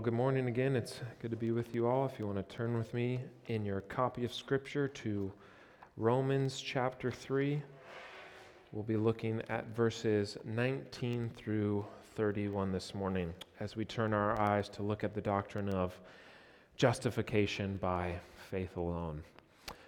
Well, good morning again. It's good to be with you all. If you want to turn with me in your copy of Scripture to Romans chapter 3, we'll be looking at verses 19 through 31 this morning as we turn our eyes to look at the doctrine of justification by faith alone.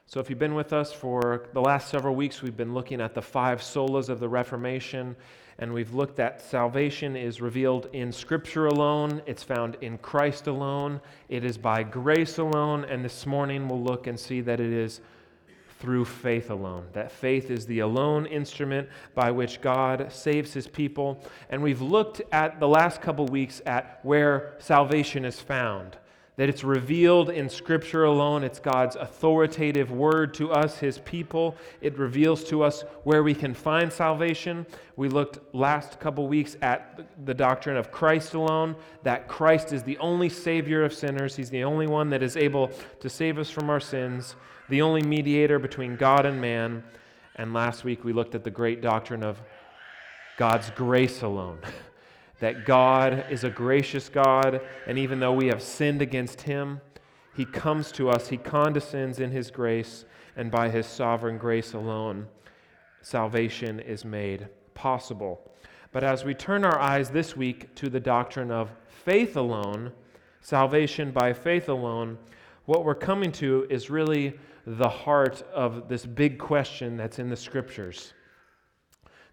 So if you've been with us for the last several weeks, we've been looking at the five solas of the Reformation, and we've looked at salvation is revealed in Scripture alone, it's found in Christ alone, it is by grace alone, and this morning we'll look and see that it is through faith alone, that faith is the alone instrument by which God saves His people. And we've looked at the last couple weeks at where salvation is found. That it's revealed in Scripture alone. It's God's authoritative word to us, His people. It reveals to us where we can find salvation. We looked last couple weeks at the doctrine of Christ alone, that Christ is the only Savior of sinners. He's the only one that is able to save us from our sins, the only mediator between God and man. And last week we looked at the great doctrine of God's grace alone. That God is a gracious God, and even though we have sinned against Him, He comes to us, He condescends in His grace, and by His sovereign grace alone, salvation is made possible. But as we turn our eyes this week to the doctrine of faith alone, salvation by faith alone, what we're coming to is really the heart of this big question that's in the Scriptures.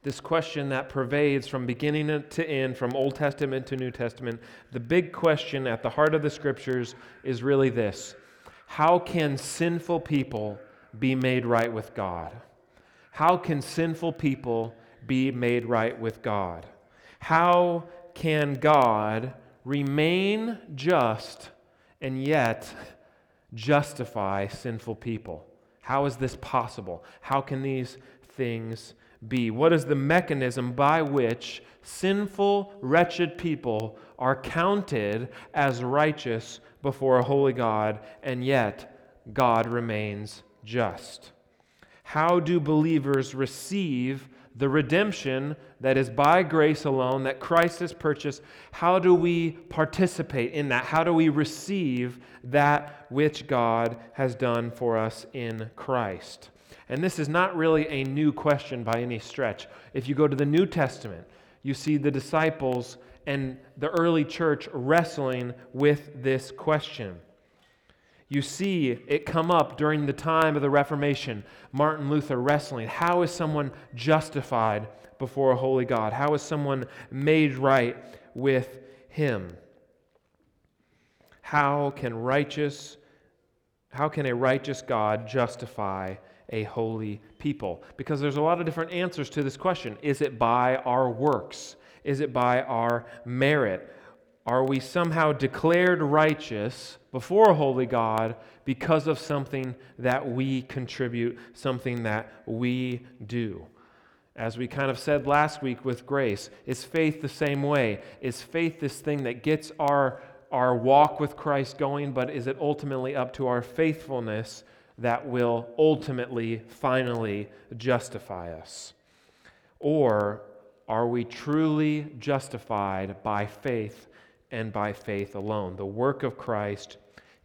This question that pervades from beginning to end, from Old Testament to New Testament, the big question at the heart of the Scriptures is really this: how can sinful people be made right with God? How can sinful people be made right with God? How can God remain just and yet justify sinful people? How is this possible? How can these things be? What is the mechanism by which sinful, wretched people are counted as righteous before a holy God, and yet God remains just? How do believers receive the redemption that is by grace alone, that Christ has purchased? How do we participate in that? How do we receive that which God has done for us in Christ? And this is not really a new question by any stretch. If you go to the New Testament, you see the disciples and the early church wrestling with this question. You see it come up during the time of the Reformation, Martin Luther wrestling. How is someone justified before a holy God? How is someone made right with Him? How can a righteous God justify a holy people? Because there's a lot of different answers to this question. Is it by our works? Is it by our merit? Are we somehow declared righteous before a holy God because of something that we contribute, something that we do? As we kind of said last week with grace, is faith the same way? Is faith this thing that gets our walk with Christ going, but is it ultimately up to our faithfulness that will ultimately, finally justify us? Or are we truly justified by faith and by faith alone? The work of Christ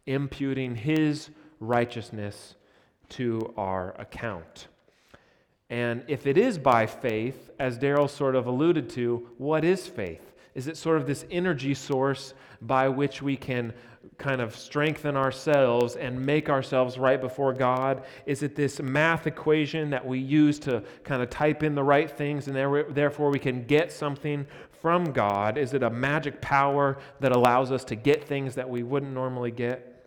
imputing His righteousness to our account. And if it is by faith, as Daryl sort of alluded to, what is faith? Is it sort of this energy source by which we can kind of strengthen ourselves and make ourselves right before God? Is it this math equation that we use to kind of type in the right things and therefore we can get something from God? Is it a magic power that allows us to get things that we wouldn't normally get?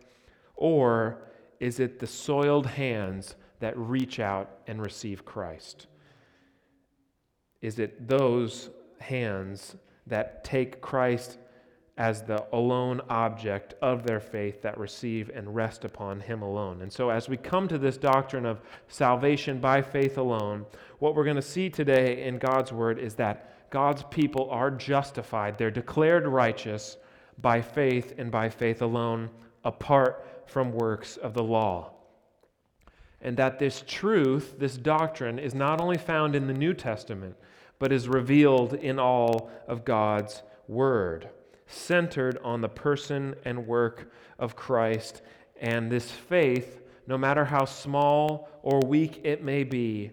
Or is it the soiled hands that reach out and receive Christ? Is it those hands that take Christ as the alone object of their faith, that receive and rest upon Him alone? And so as we come to this doctrine of salvation by faith alone, what we're going to see today in God's Word is that God's people are justified. They're declared righteous by faith and by faith alone, apart from works of the law. And that this truth, this doctrine, is not only found in the New Testament, but is revealed in all of God's Word. centered on the person and work of Christ. And this faith, no matter how small or weak it may be,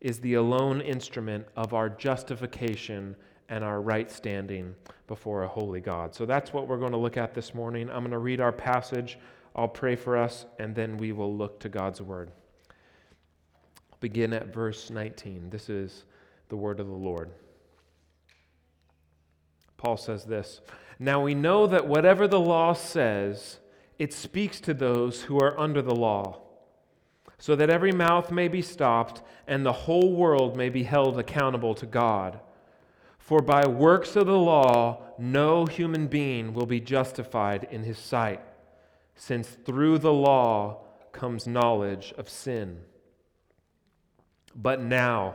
is the alone instrument of our justification and our right standing before a holy God. So that's what we're going to look at this morning. I'm going to read our passage, I'll pray for us, and then we will look to God's word. Begin at verse 19. This is the word of the Lord. Paul says this, "Now we know that whatever the law says, it speaks to those who are under the law, so that every mouth may be stopped and the whole world may be held accountable to God. For by works of the law, no human being will be justified in his sight, since through the law comes knowledge of sin. But now,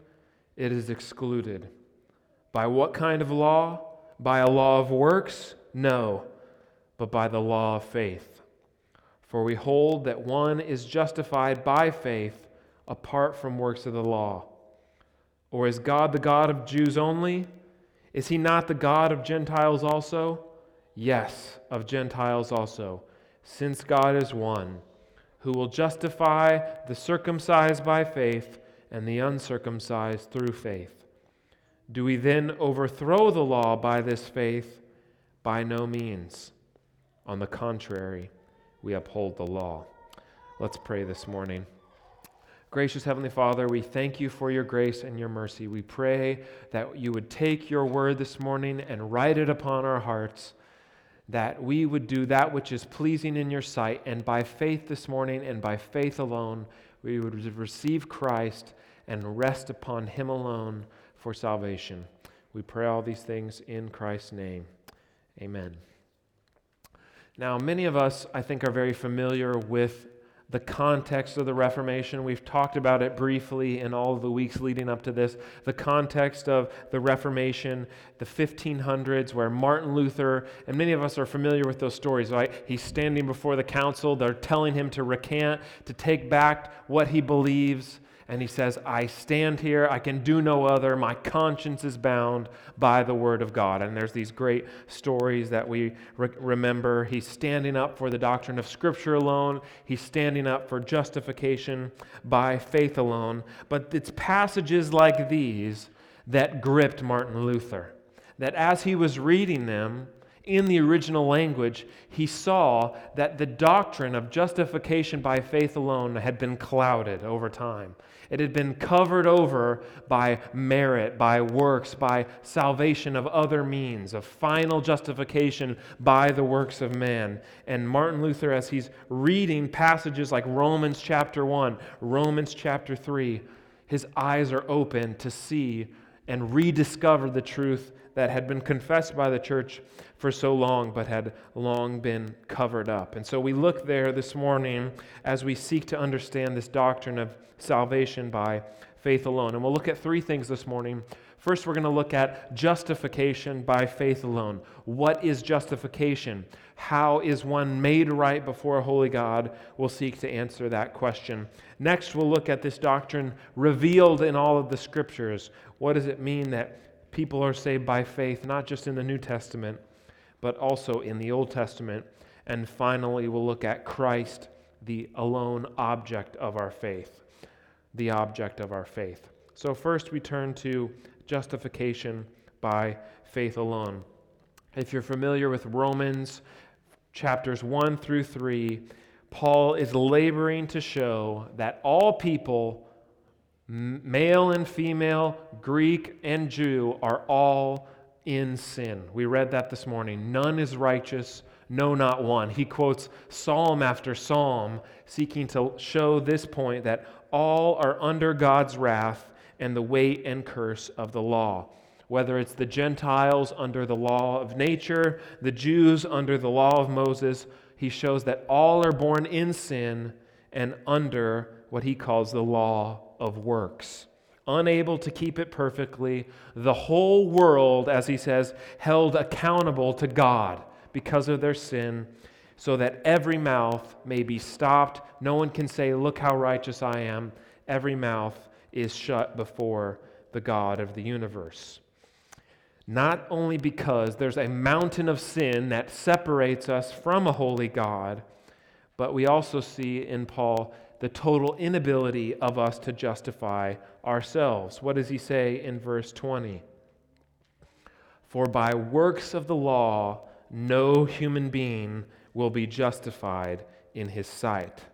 It is excluded. By what kind of law? By a law of works? No, but by the law of faith. For we hold that one is justified by faith apart from works of the law. Or is God the God of Jews only? Is He not the God of Gentiles also? Yes, of Gentiles also, since God is one, who will justify the circumcised by faith and the uncircumcised through faith. Do we then overthrow the law by this faith? By no means. On the contrary, we uphold the law." Let's pray this morning. Gracious Heavenly Father, we thank You for Your grace and Your mercy. We pray that You would take Your word this morning and write it upon our hearts, that we would do that which is pleasing in Your sight, and by faith this morning and by faith alone, we would receive Christ and rest upon Him alone for salvation. We pray all these things in Christ's name. Amen. Now, many of us, I think, are very familiar with the context of the Reformation. We've talked about it briefly in all of the weeks leading up to this. The context of the Reformation, the 1500s, where Martin Luther, and many of us are familiar with those stories, right? He's standing before the council. They're telling him to recant, to take back what he believes. And he says, "I stand here. I can do no other. My conscience is bound by the word of God." And there's these great stories that we remember. He's standing up for the doctrine of Scripture alone. He's standing up for justification by faith alone. But it's passages like these that gripped Martin Luther, that as he was reading them in the original language, he saw that the doctrine of justification by faith alone had been clouded over time. It had been covered over by merit, by works, by salvation of other means, of final justification by the works of man. And Martin Luther, as he's reading passages like Romans chapter 1, Romans chapter 3, his eyes are open to see and rediscover the truth that had been confessed by the church for so long, but had long been covered up. And so we look there this morning as we seek to understand this doctrine of salvation by faith alone. And we'll look at three things this morning. First, we're going to look at justification by faith alone. What is justification? How is one made right before a holy God? We'll seek to answer that question. Next, we'll look at this doctrine revealed in all of the Scriptures. What does it mean that people are saved by faith, not just in the New Testament, but also in the Old Testament? And finally, we'll look at Christ, the alone object of our faith. The object of our faith. So first, we turn to justification by faith alone. If you're familiar with Romans chapters 1 through 3, Paul is laboring to show that all people, male and female, Greek and Jew, are all in sin. We read that this morning. None is righteous, no, not one. He quotes psalm after psalm, seeking to show this point that all are under God's wrath and the weight and curse of the law. Whether it's the Gentiles under the law of nature, the Jews under the law of Moses, he shows that all are born in sin and under what he calls the law of works. Unable to keep it perfectly, the whole world, as he says, held accountable to God because of their sin, so that every mouth may be stopped. No one can say, "Look how righteous I am." Every mouth is shut before the God of the universe. Not only because there's a mountain of sin that separates us from a holy God, but we also see in Paul the total inability of us to justify ourselves. What does he say in verse 20? "For by works of the law, no human being will be justified in his sight."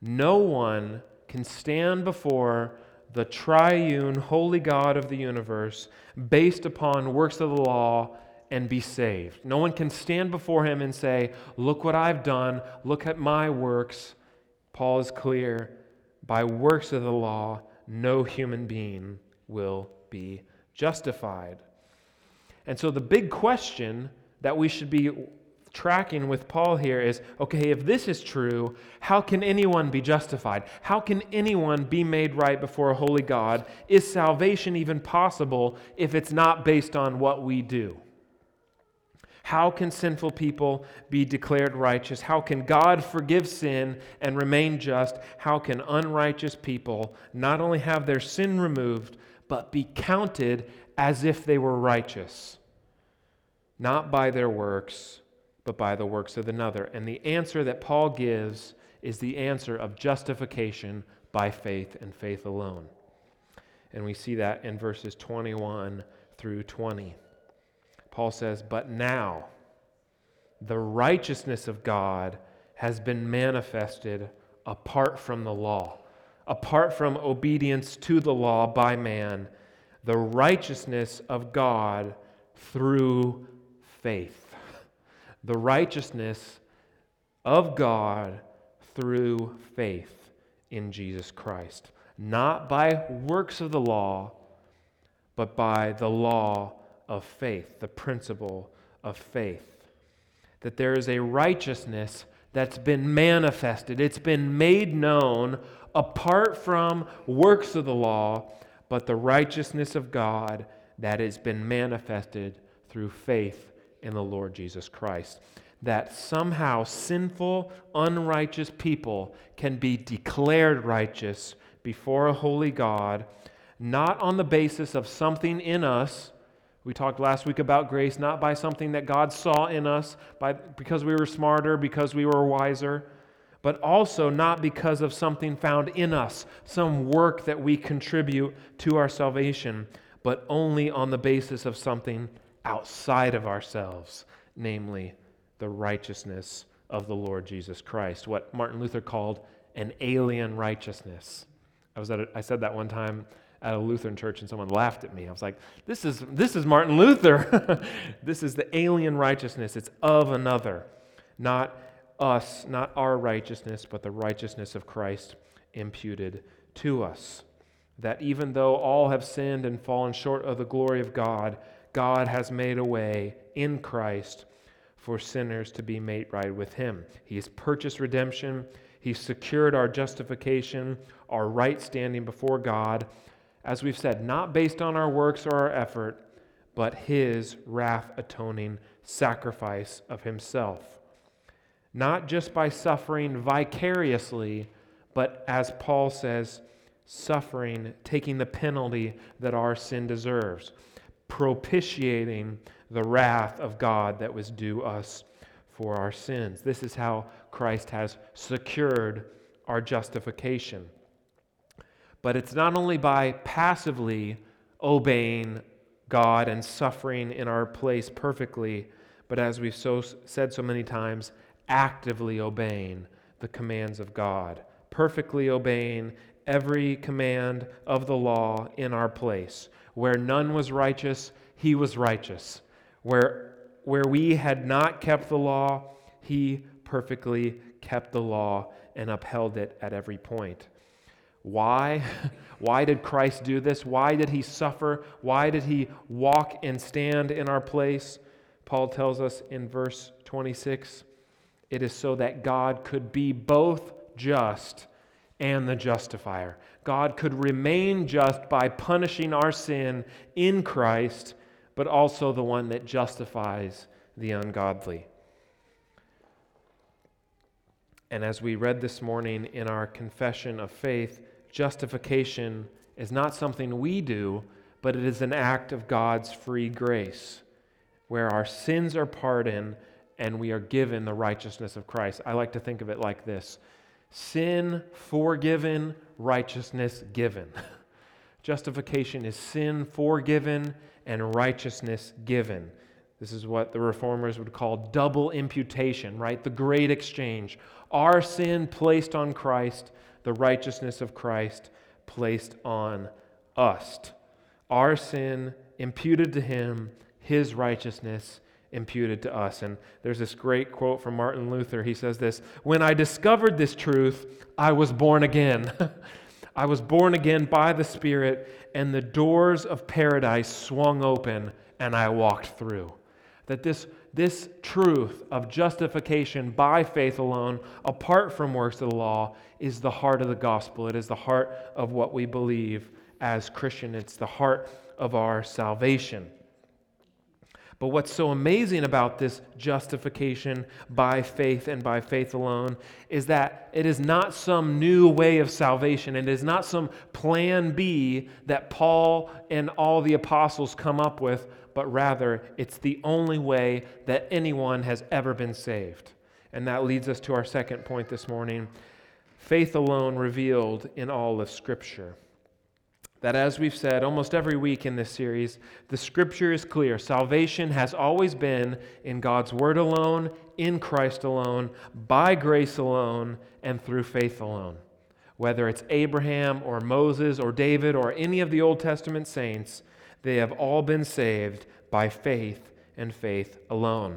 No one can stand before the triune holy God of the universe based upon works of the law and be saved. No one can stand before him and say, "Look what I've done, look at my works." Paul is clear, by works of the law, no human being will be justified. And so the big question that we should be tracking with Paul here is, okay, if this is true, how can anyone be justified? How can anyone be made right before a holy God? Is salvation even possible if it's not based on what we do? How can sinful people be declared righteous? How can God forgive sin and remain just? How can unrighteous people not only have their sin removed, but be counted as if they were righteous? Not by their works, but by the works of another. And the answer that Paul gives is the answer of justification by faith and faith alone. And we see that in verses 21 through 20. Paul says, "But now the righteousness of God has been manifested apart from the law, apart from obedience to the law by man, the righteousness of God through faith." The righteousness of God through faith in Jesus Christ. Not by works of the law, but by the law of faith, the principle of faith. That there is a righteousness that's been manifested. It's been made known apart from works of the law, but the righteousness of God that has been manifested through faith in the Lord Jesus Christ. That somehow sinful, unrighteous people can be declared righteous before a holy God, not on the basis of something in us. We talked last week about grace, not by something that God saw in us, because we were smarter, because we were wiser, but also not because of something found in us, some work that we contribute to our salvation, but only on the basis of something outside of ourselves, namely the righteousness of the Lord Jesus Christ, what Martin Luther called an alien righteousness. I said that one time at a Lutheran church and someone laughed at me. I was like, this is Martin Luther. This is the alien righteousness. It's of another, not us, not our righteousness, but the righteousness of Christ imputed to us. That even though all have sinned and fallen short of the glory of God, God has made a way in Christ for sinners to be made right with Him. He has purchased redemption. He secured our justification, our right standing before God. As we've said, not based on our works or our effort, but His wrath-atoning sacrifice of Himself. Not just by suffering vicariously, but as Paul says, suffering, taking the penalty that our sin deserves, propitiating the wrath of God that was due us for our sins. This is how Christ has secured our justification. But it's not only by passively obeying God and suffering in our place perfectly, but as we've said so many times, actively obeying the commands of God, perfectly obeying every command of the law in our place. Where none was righteous, he was righteous. Where we had not kept the law, he perfectly kept the law and upheld it at every point. Why? Why did Christ do this? Why did he suffer? Why did he walk and stand in our place? Paul tells us in verse 26, it is so that God could be both just and the justifier. God could remain just by punishing our sin in Christ, but also the one that justifies the ungodly. And as we read this morning in our confession of faith, justification is not something we do, but it is an act of God's free grace, where our sins are pardoned and we are given the righteousness of Christ. I like to think of it like this: sin forgiven, righteousness given. Justification is sin forgiven and righteousness given. This is what the Reformers would call double imputation, right? The great exchange. Our sin placed on Christ, the righteousness of Christ placed on us. Our sin imputed to him, his righteousness imputed to us. And there's this great quote from Martin Luther. He says this: "When I discovered this truth, I was born again. I was born again by the Spirit, and the doors of paradise swung open, and I walked through." That this truth of justification by faith alone, apart from works of the law, is the heart of the gospel. It is the heart of what we believe as Christian. It's the heart of our salvation. But what's so amazing about this justification by faith and by faith alone is that it is not some new way of salvation. It is not some plan B that Paul and all the apostles come up with, but rather it's the only way that anyone has ever been saved. And that leads us to our second point this morning: faith alone revealed in all of Scripture. That, as we've said almost every week in this series, the Scripture is clear. Salvation has always been in God's Word alone, in Christ alone, by grace alone, and through faith alone. Whether it's Abraham or Moses or David or any of the Old Testament saints, they have all been saved by faith and faith alone.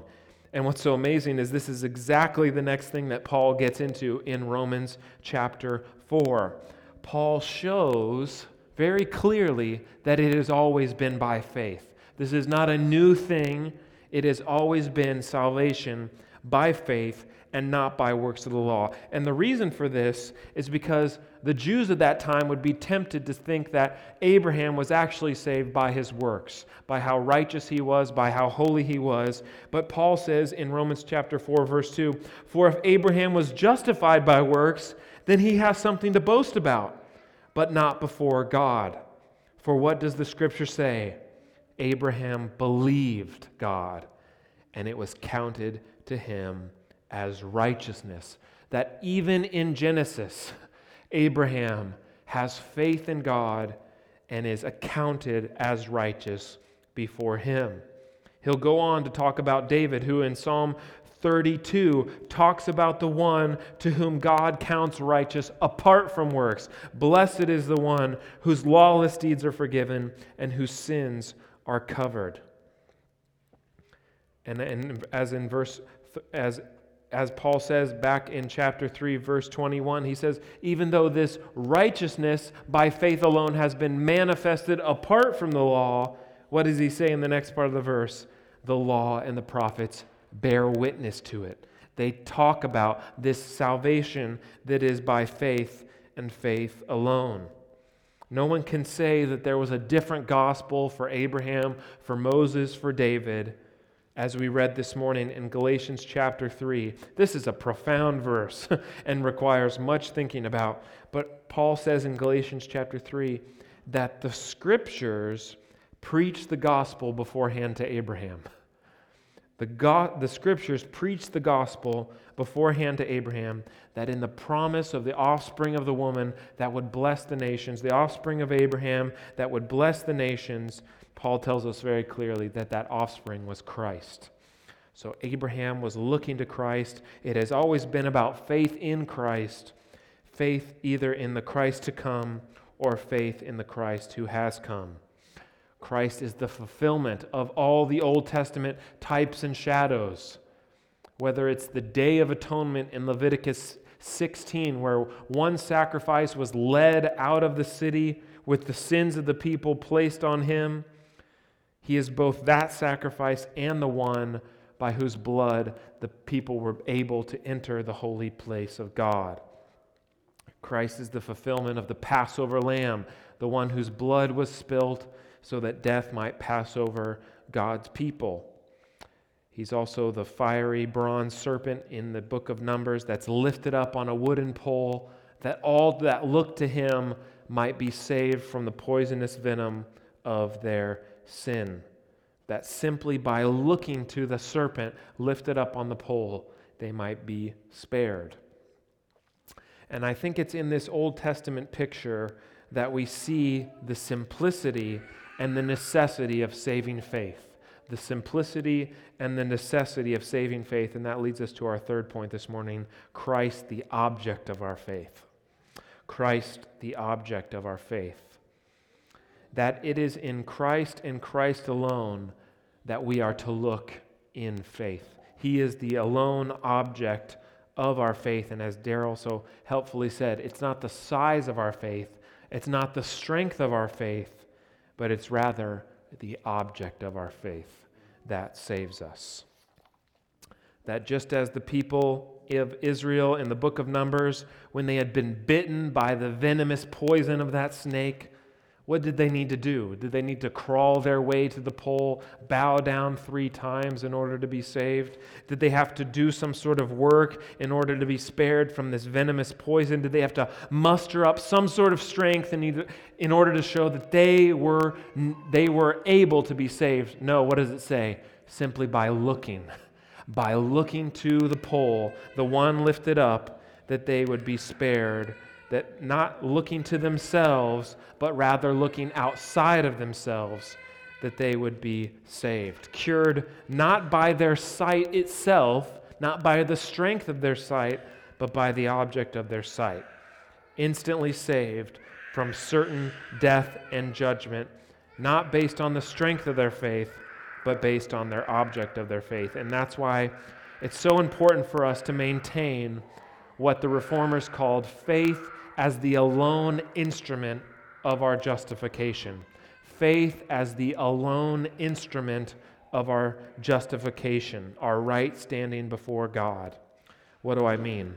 And what's so amazing is this is exactly the next thing that Paul gets into in Romans chapter 4. Paul shows very clearly that it has always been by faith. This is not a new thing. It has always been salvation by faith and not by works of the law. And the reason for this is because the Jews at that time would be tempted to think that Abraham was actually saved by his works, by how righteous he was, by how holy he was. But Paul says in Romans chapter 4, verse 2, "For if Abraham was justified by works, then he has something to boast about, but not before God. For what does the Scripture say? Abraham believed God, and it was counted to him as righteousness." That even in Genesis, Abraham has faith in God and is accounted as righteous before him. He'll go on to talk about David, who in Psalm 32 talks about the one to whom God counts righteous apart from works. "Blessed is the one whose lawless deeds are forgiven and whose sins are covered." And as Paul says back in chapter 3, verse 21, he says, "Even though this righteousness by faith alone has been manifested apart from the law," what does he say in the next part of the verse? "The law and the prophets bear witness to it." They talk about this salvation that is by faith and faith alone. No one can say that there was a different gospel for Abraham, for Moses, for David. As we read this morning in Galatians chapter 3, this is a profound verse and requires much thinking about. But Paul says in Galatians chapter 3 that the Scriptures preach the gospel beforehand to Abraham. The Scriptures preach the gospel beforehand to Abraham, that in the promise of the offspring of the woman that would bless the nations, the offspring of Abraham that would bless the nations, Paul tells us very clearly that that offspring was Christ. So Abraham was looking to Christ. It has always been about faith in Christ, faith either in the Christ to come or faith in the Christ who has come. Christ is the fulfillment of all the Old Testament types and shadows. Whether it's the Day of Atonement in Leviticus 16, where one sacrifice was led out of the city with the sins of the people placed on him, he is both that sacrifice and the one by whose blood the people were able to enter the holy place of God. Christ is the fulfillment of the Passover lamb, the one whose blood was spilt so that death might pass over God's people. He's also the fiery bronze serpent in the book of Numbers that's lifted up on a wooden pole, that all that look to him might be saved from the poisonous venom of their sin. That simply by looking to the serpent lifted up on the pole, they might be spared. And I think it's in this Old Testament picture that we see the simplicity and the necessity of saving faith. The simplicity and the necessity of saving faith. And that leads us to our third point this morning, Christ, the object of our faith. Christ, the object of our faith. That it is in Christ and Christ alone that we are to look in faith. He is the alone object of our faith. And as Darrell so helpfully said, it's not the size of our faith, it's not the strength of our faith, but it's rather the object of our faith that saves us. That just as the people of Israel in the book of Numbers, when they had been bitten by the venomous poison of that snake, what did they need to do? Did they need to crawl their way to the pole, bow down 3 times in order to be saved? Did they have to do some sort of work in order to be spared from this venomous poison? Did they have to muster up some sort of strength in order to show that they were able to be saved? No, what does it say? Simply by looking. By looking to the pole, the one lifted up, that they would be spared. That not looking to themselves, but rather looking outside of themselves, that they would be saved. Cured not by their sight itself, not by the strength of their sight, but by the object of their sight. Instantly saved from certain death and judgment, not based on the strength of their faith, but based on their object of their faith. And that's why it's so important for us to maintain what the Reformers called faith as the alone instrument of our justification. Faith as the alone instrument of our justification, our right standing before God. What do I mean?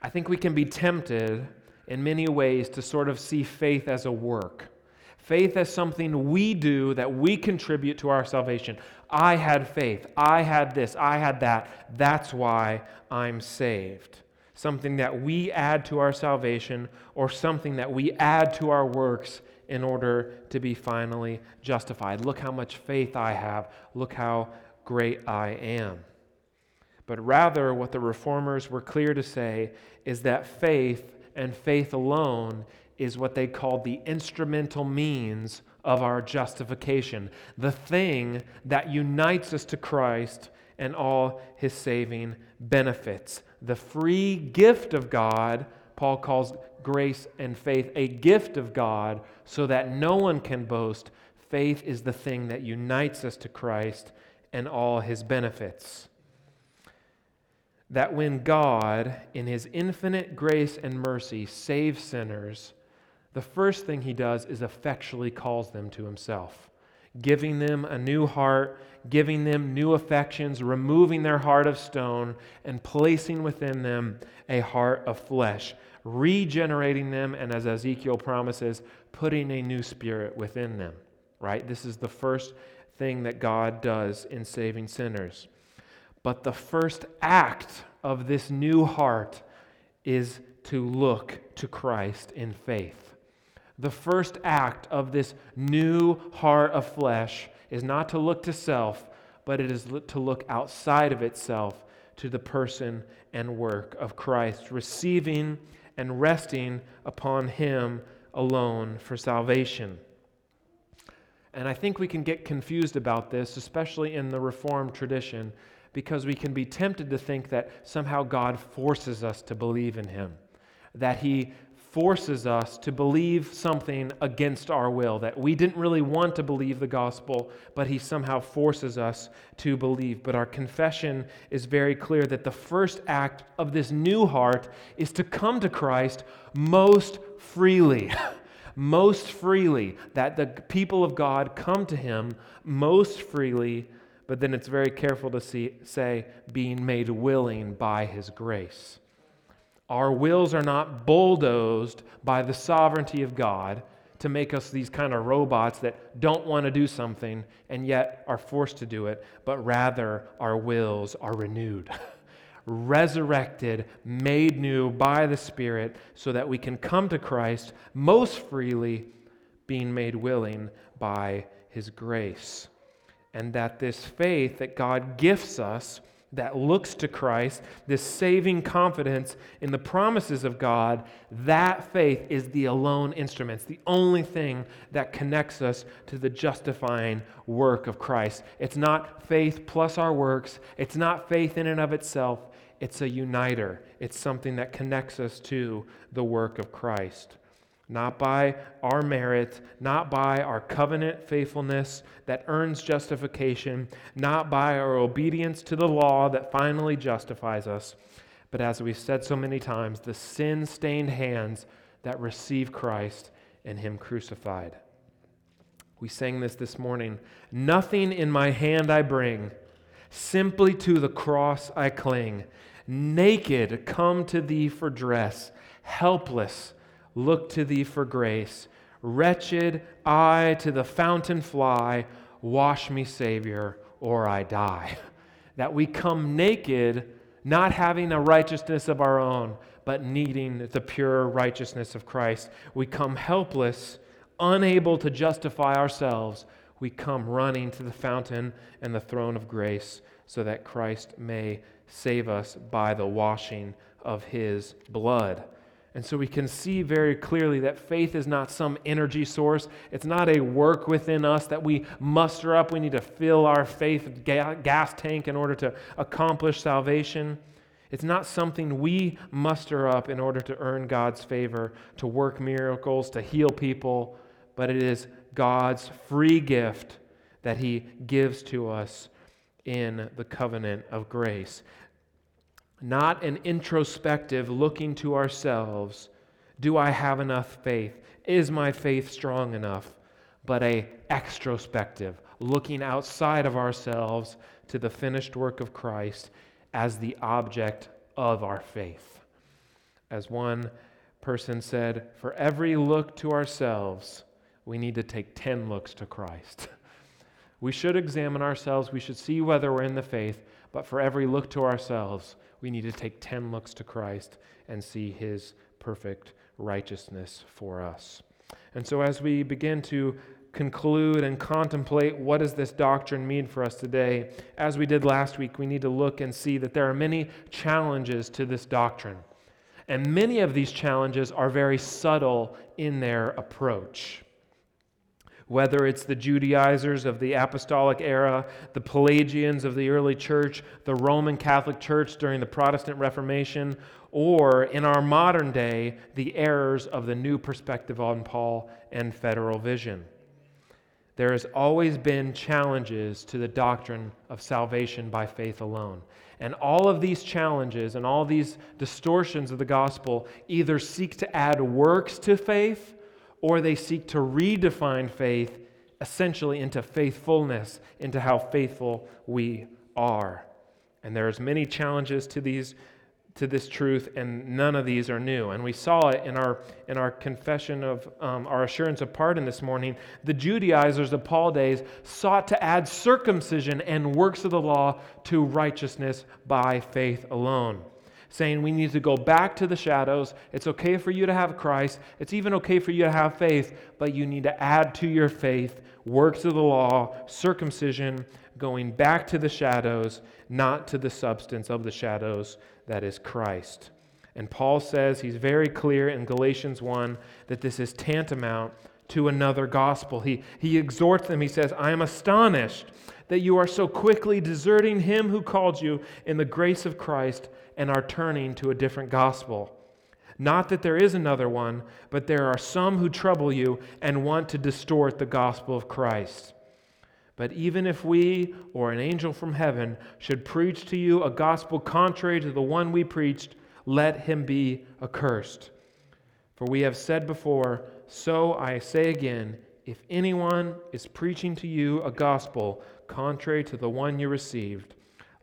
I think we can be tempted in many ways to sort of see faith as a work. Faith as something we do that we contribute to our salvation. I had faith. I had this. I had that. That's why I'm saved. Something that we add to our salvation, or something that we add to our works in order to be finally justified. Look how much faith I have. Look how great I am. But rather, what the Reformers were clear to say is that faith, and faith alone, is what they call the instrumental means of our justification. The thing that unites us to Christ and all his saving benefits. The free gift of God, Paul calls grace and faith a gift of God, so that no one can boast. Faith is the thing that unites us to Christ and all his benefits. That when God, in his infinite grace and mercy, saves sinners, the first thing he does is effectually calls them to himself, giving them a new heart, giving them new affections, removing their heart of stone, and placing within them a heart of flesh, regenerating them, and as Ezekiel promises, putting a new spirit within them, right? This is the first thing that God does in saving sinners. But the first act of this new heart is to look to Christ in faith. The first act of this new heart of flesh is not to look to self, but it is to look outside of itself to the person and work of Christ, receiving and resting upon him alone for salvation. And I think we can get confused about this, especially in the Reformed tradition, because we can be tempted to think that somehow God forces us to believe in Him, that He forces us to believe something against our will, that we didn't really want to believe the gospel, but He somehow forces us to believe. But our confession is very clear that the first act of this new heart is to come to Christ most freely. Most freely, that the people of God come to Him most freely, but then it's very careful to say, being made willing by His grace. Our wills are not bulldozed by the sovereignty of God to make us these kind of robots that don't want to do something and yet are forced to do it, but rather our wills are renewed. Resurrected, made new by the Spirit, so that we can come to Christ most freely, being made willing by His grace. And that this faith that God gifts us, that looks to Christ, this saving confidence in the promises of God, that faith is the alone instrument. It's the only thing that connects us to the justifying work of Christ. It's not faith plus our works. It's not faith in and of itself. It's a uniter. It's something that connects us to the work of Christ. Not by our merit, not by our covenant faithfulness that earns justification, not by our obedience to the law that finally justifies us, but as we've said so many times, the sin-stained hands that receive Christ and Him crucified. We sang this morning, "Nothing in my hand I bring, simply to the cross I cling. Naked, come to Thee for dress, helpless, look to Thee for grace. Wretched, I to the fountain fly. Wash me, Savior, or I die." That we come naked, not having a righteousness of our own, but needing the pure righteousness of Christ. We come helpless, unable to justify ourselves. We come running to the fountain and the throne of grace so that Christ may save us by the washing of His blood. And so we can see very clearly that faith is not some energy source. It's not a work within us that we muster up. We need to fill our faith gas tank in order to accomplish salvation. It's not something we muster up in order to earn God's favor, to work miracles, to heal people, but it is God's free gift that He gives to us in the covenant of grace. Not an introspective looking to ourselves, do I have enough faith? Is my faith strong enough? But a extrospective, looking outside of ourselves to the finished work of Christ as the object of our faith. As one person said, for every look to ourselves, we need to take 10 looks to Christ. We should examine ourselves, we should see whether we're in the faith, but for every look to ourselves, we need to take 10 looks to Christ and see His perfect righteousness for us. And so as we begin to conclude and contemplate what does this doctrine mean for us today, as we did last week, we need to look and see that there are many challenges to this doctrine. And many of these challenges are very subtle in their approach. Whether it's the Judaizers of the apostolic era, the Pelagians of the early church, the Roman Catholic Church during the Protestant Reformation, or in our modern day, the errors of the New Perspective on Paul and Federal Vision. There has always been challenges to the doctrine of salvation by faith alone. And all of these challenges and all these distortions of the gospel either seek to add works to faith, or they seek to redefine faith essentially into faithfulness, into how faithful we are. And there's many challenges to this truth, and none of these are new. And we saw it in our confession of our assurance of pardon this morning. The Judaizers of Paul's days sought to add circumcision and works of the law to righteousness by faith alone, saying we need to go back to the shadows. It's okay for you to have Christ. It's even okay for you to have faith, but you need to add to your faith works of the law, circumcision, going back to the shadows, not to the substance of the shadows that is Christ. And Paul says, he's very clear in Galatians 1, that this is tantamount to another gospel. He exhorts them. He says, I am astonished that you are so quickly deserting him who called you in the grace of Christ and are turning to a different gospel. Not that there is another one, but there are some who trouble you and want to distort the gospel of Christ. But even if we or an angel from heaven should preach to you a gospel contrary to the one we preached, let him be accursed. For we have said before, so I say again, if anyone is preaching to you a gospel contrary to the one you received,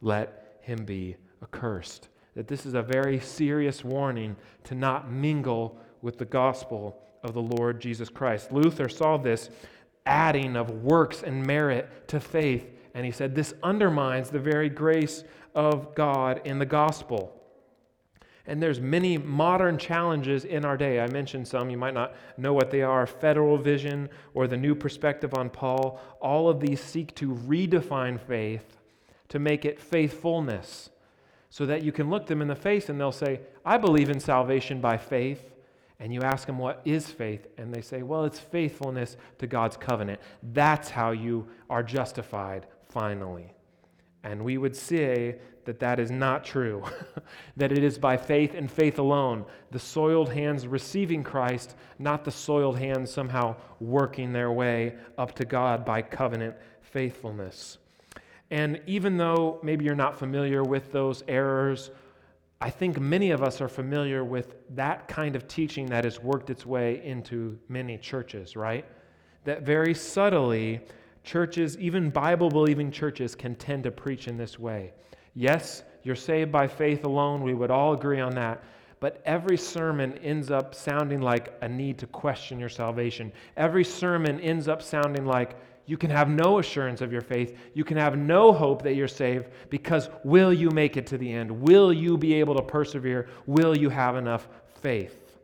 let him be accursed. That this is a very serious warning to not mingle with the gospel of the Lord Jesus Christ. Luther saw this adding of works and merit to faith, and he said this undermines the very grace of God in the gospel. And there's many modern challenges in our day. I mentioned some. You might not know what they are. Federal vision or the new perspective on Paul. All of these seek to redefine faith to make it faithfulness, so that you can look them in the face and they'll say, I believe in salvation by faith. And you ask them, what is faith? And they say, well, it's faithfulness to God's covenant. That's how you are justified finally. And we would say that that is not true, that it is by faith and faith alone, the soiled hands receiving Christ, not the soiled hands somehow working their way up to God by covenant faithfulness. And even though maybe you're not familiar with those errors, I think many of us are familiar with that kind of teaching that has worked its way into many churches, right? That very subtly, churches, even Bible-believing churches, can tend to preach in this way. Yes, you're saved by faith alone. We would all agree on that. But every sermon ends up sounding like a need to question your salvation. Every sermon ends up sounding like, you can have no assurance of your faith. You can have no hope that you're saved, because will you make it to the end? Will you be able to persevere? Will you have enough faith?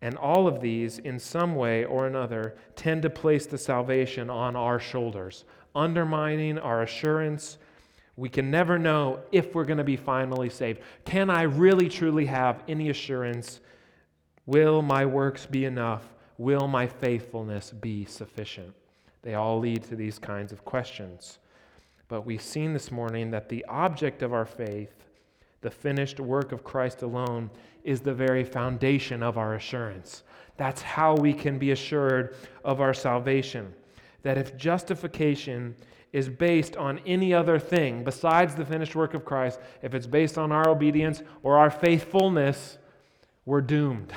And all of these, in some way or another, tend to place the salvation on our shoulders, undermining our assurance. We can never know if we're going to be finally saved. Can I really, truly have any assurance? Will my works be enough? Will my faithfulness be sufficient? They all lead to these kinds of questions. But we've seen this morning that the object of our faith, the finished work of Christ alone, is the very foundation of our assurance. That's how we can be assured of our salvation. That if justification is based on any other thing besides the finished work of Christ, if it's based on our obedience or our faithfulness, we're doomed.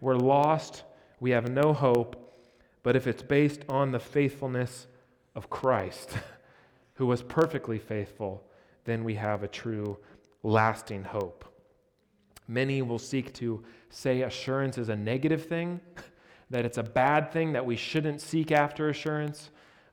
We're lost. We have no hope. But if it's based on the faithfulness of Christ, who was perfectly faithful, then we have a true, lasting hope. Many will seek to say assurance is a negative thing, that it's a bad thing, that we shouldn't seek after assurance.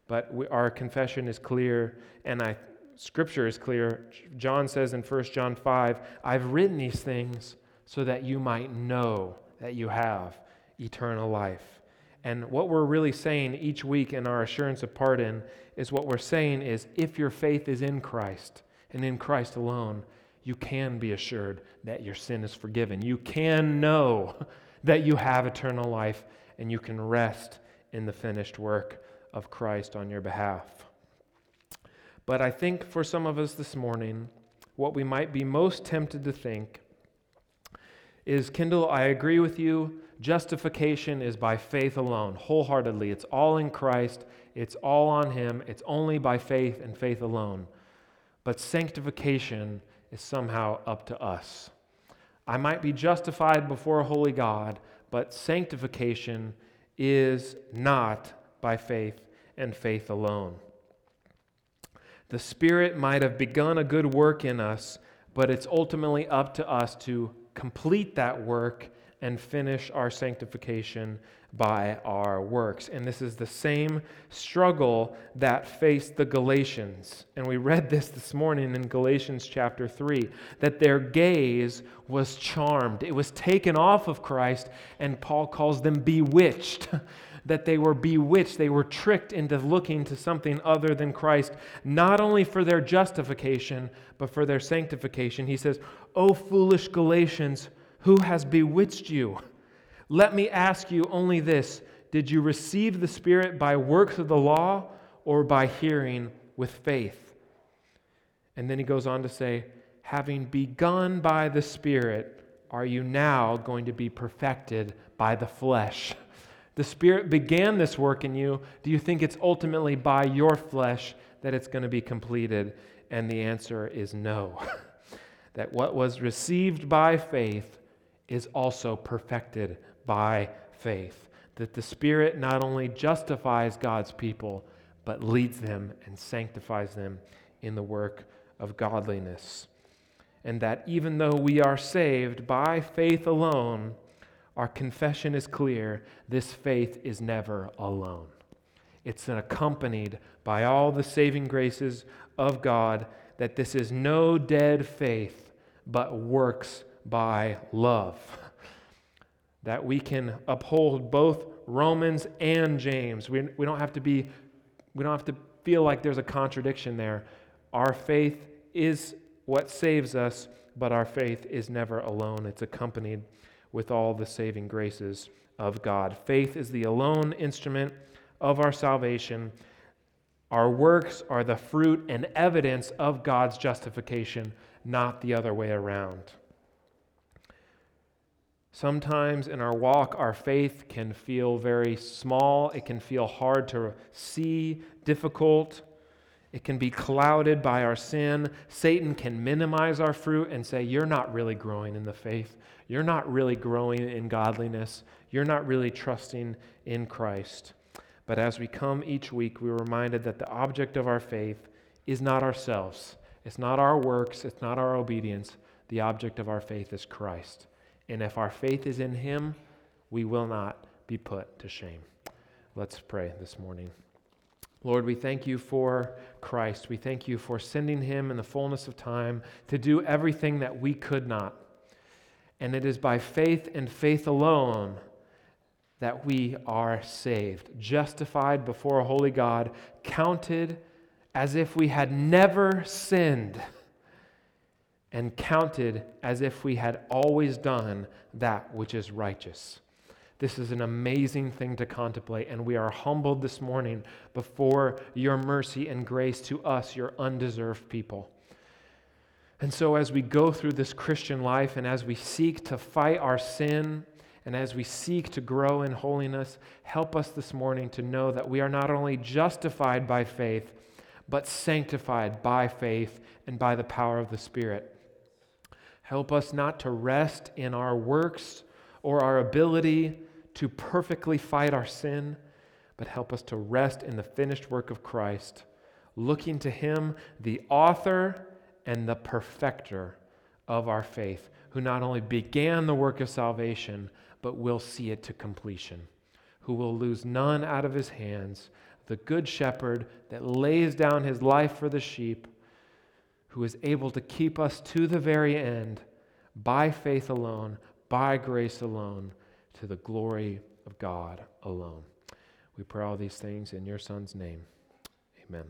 But our confession is clear, and Scripture is clear. John says in 1 John 5, I've written these things so that you might know that you have eternal life. And what we're really saying each week in our assurance of pardon is what we're saying is, if your faith is in Christ and in Christ alone, you can be assured that your sin is forgiven. You can know that you have eternal life, and you can rest in the finished work of Christ on your behalf. But I think for some of us this morning, what we might be most tempted to think is, Kendall, I agree with you. Justification is by faith alone, wholeheartedly. It's all in Christ. It's all on Him. It's only by faith and faith alone. But sanctification is somehow up to us. I might be justified before a holy God, but sanctification is not by faith and faith alone. The Spirit might have begun a good work in us, but it's ultimately up to us to complete that work and finish our sanctification by our works. And this is the same struggle that faced the Galatians. And we read this morning in Galatians chapter 3, that their gaze was charmed. It was taken off of Christ, and Paul calls them bewitched, that they were bewitched. They were tricked into looking to something other than Christ, not only for their justification, but for their sanctification. He says, O foolish Galatians, who has bewitched you? Let me ask you only this. Did you receive the Spirit by works of the law or by hearing with faith? And then he goes on to say, having begun by the Spirit, are you now going to be perfected by the flesh? The Spirit began this work in you. Do you think it's ultimately by your flesh that it's going to be completed? And the answer is no. That what was received by faith is also perfected by faith. That the Spirit not only justifies God's people, but leads them and sanctifies them in the work of godliness. And that even though we are saved by faith alone, our confession is clear, this faith is never alone. It's accompanied by all the saving graces of God, that this is no dead faith, but works by love. That we can uphold both Romans and James. We don't have to feel like there's a contradiction there. Our faith is what saves us, but our faith is never alone. It's accompanied with all the saving graces of God. Faith is the alone instrument of our salvation. Our works are the fruit and evidence of God's justification, not the other way around. Sometimes in our walk, our faith can feel very small. It can feel hard to see, difficult. It can be clouded by our sin. Satan can minimize our fruit and say, you're not really growing in the faith. You're not really growing in godliness. You're not really trusting in Christ. But as we come each week, we're reminded that the object of our faith is not ourselves. It's not our works. It's not our obedience. The object of our faith is Christ. And if our faith is in Him, we will not be put to shame. Let's pray this morning. Lord, we thank you for Christ. We thank you for sending Him in the fullness of time to do everything that we could not. And it is by faith and faith alone that we are saved, justified before a holy God, counted as if we had never sinned, and counted as if we had always done that which is righteous. This is an amazing thing to contemplate, and we are humbled this morning before your mercy and grace to us, your undeserved people. And so as we go through this Christian life, and as we seek to fight our sin, and as we seek to grow in holiness, help us this morning to know that we are not only justified by faith, but sanctified by faith and by the power of the Spirit. Help us not to rest in our works or our ability to perfectly fight our sin, but help us to rest in the finished work of Christ, looking to Him, the author and the perfecter of our faith, who not only began the work of salvation, but will see it to completion, who will lose none out of His hands, the good shepherd that lays down His life for the sheep, who is able to keep us to the very end by faith alone, by grace alone, to the glory of God alone. We pray all these things in your Son's name. Amen.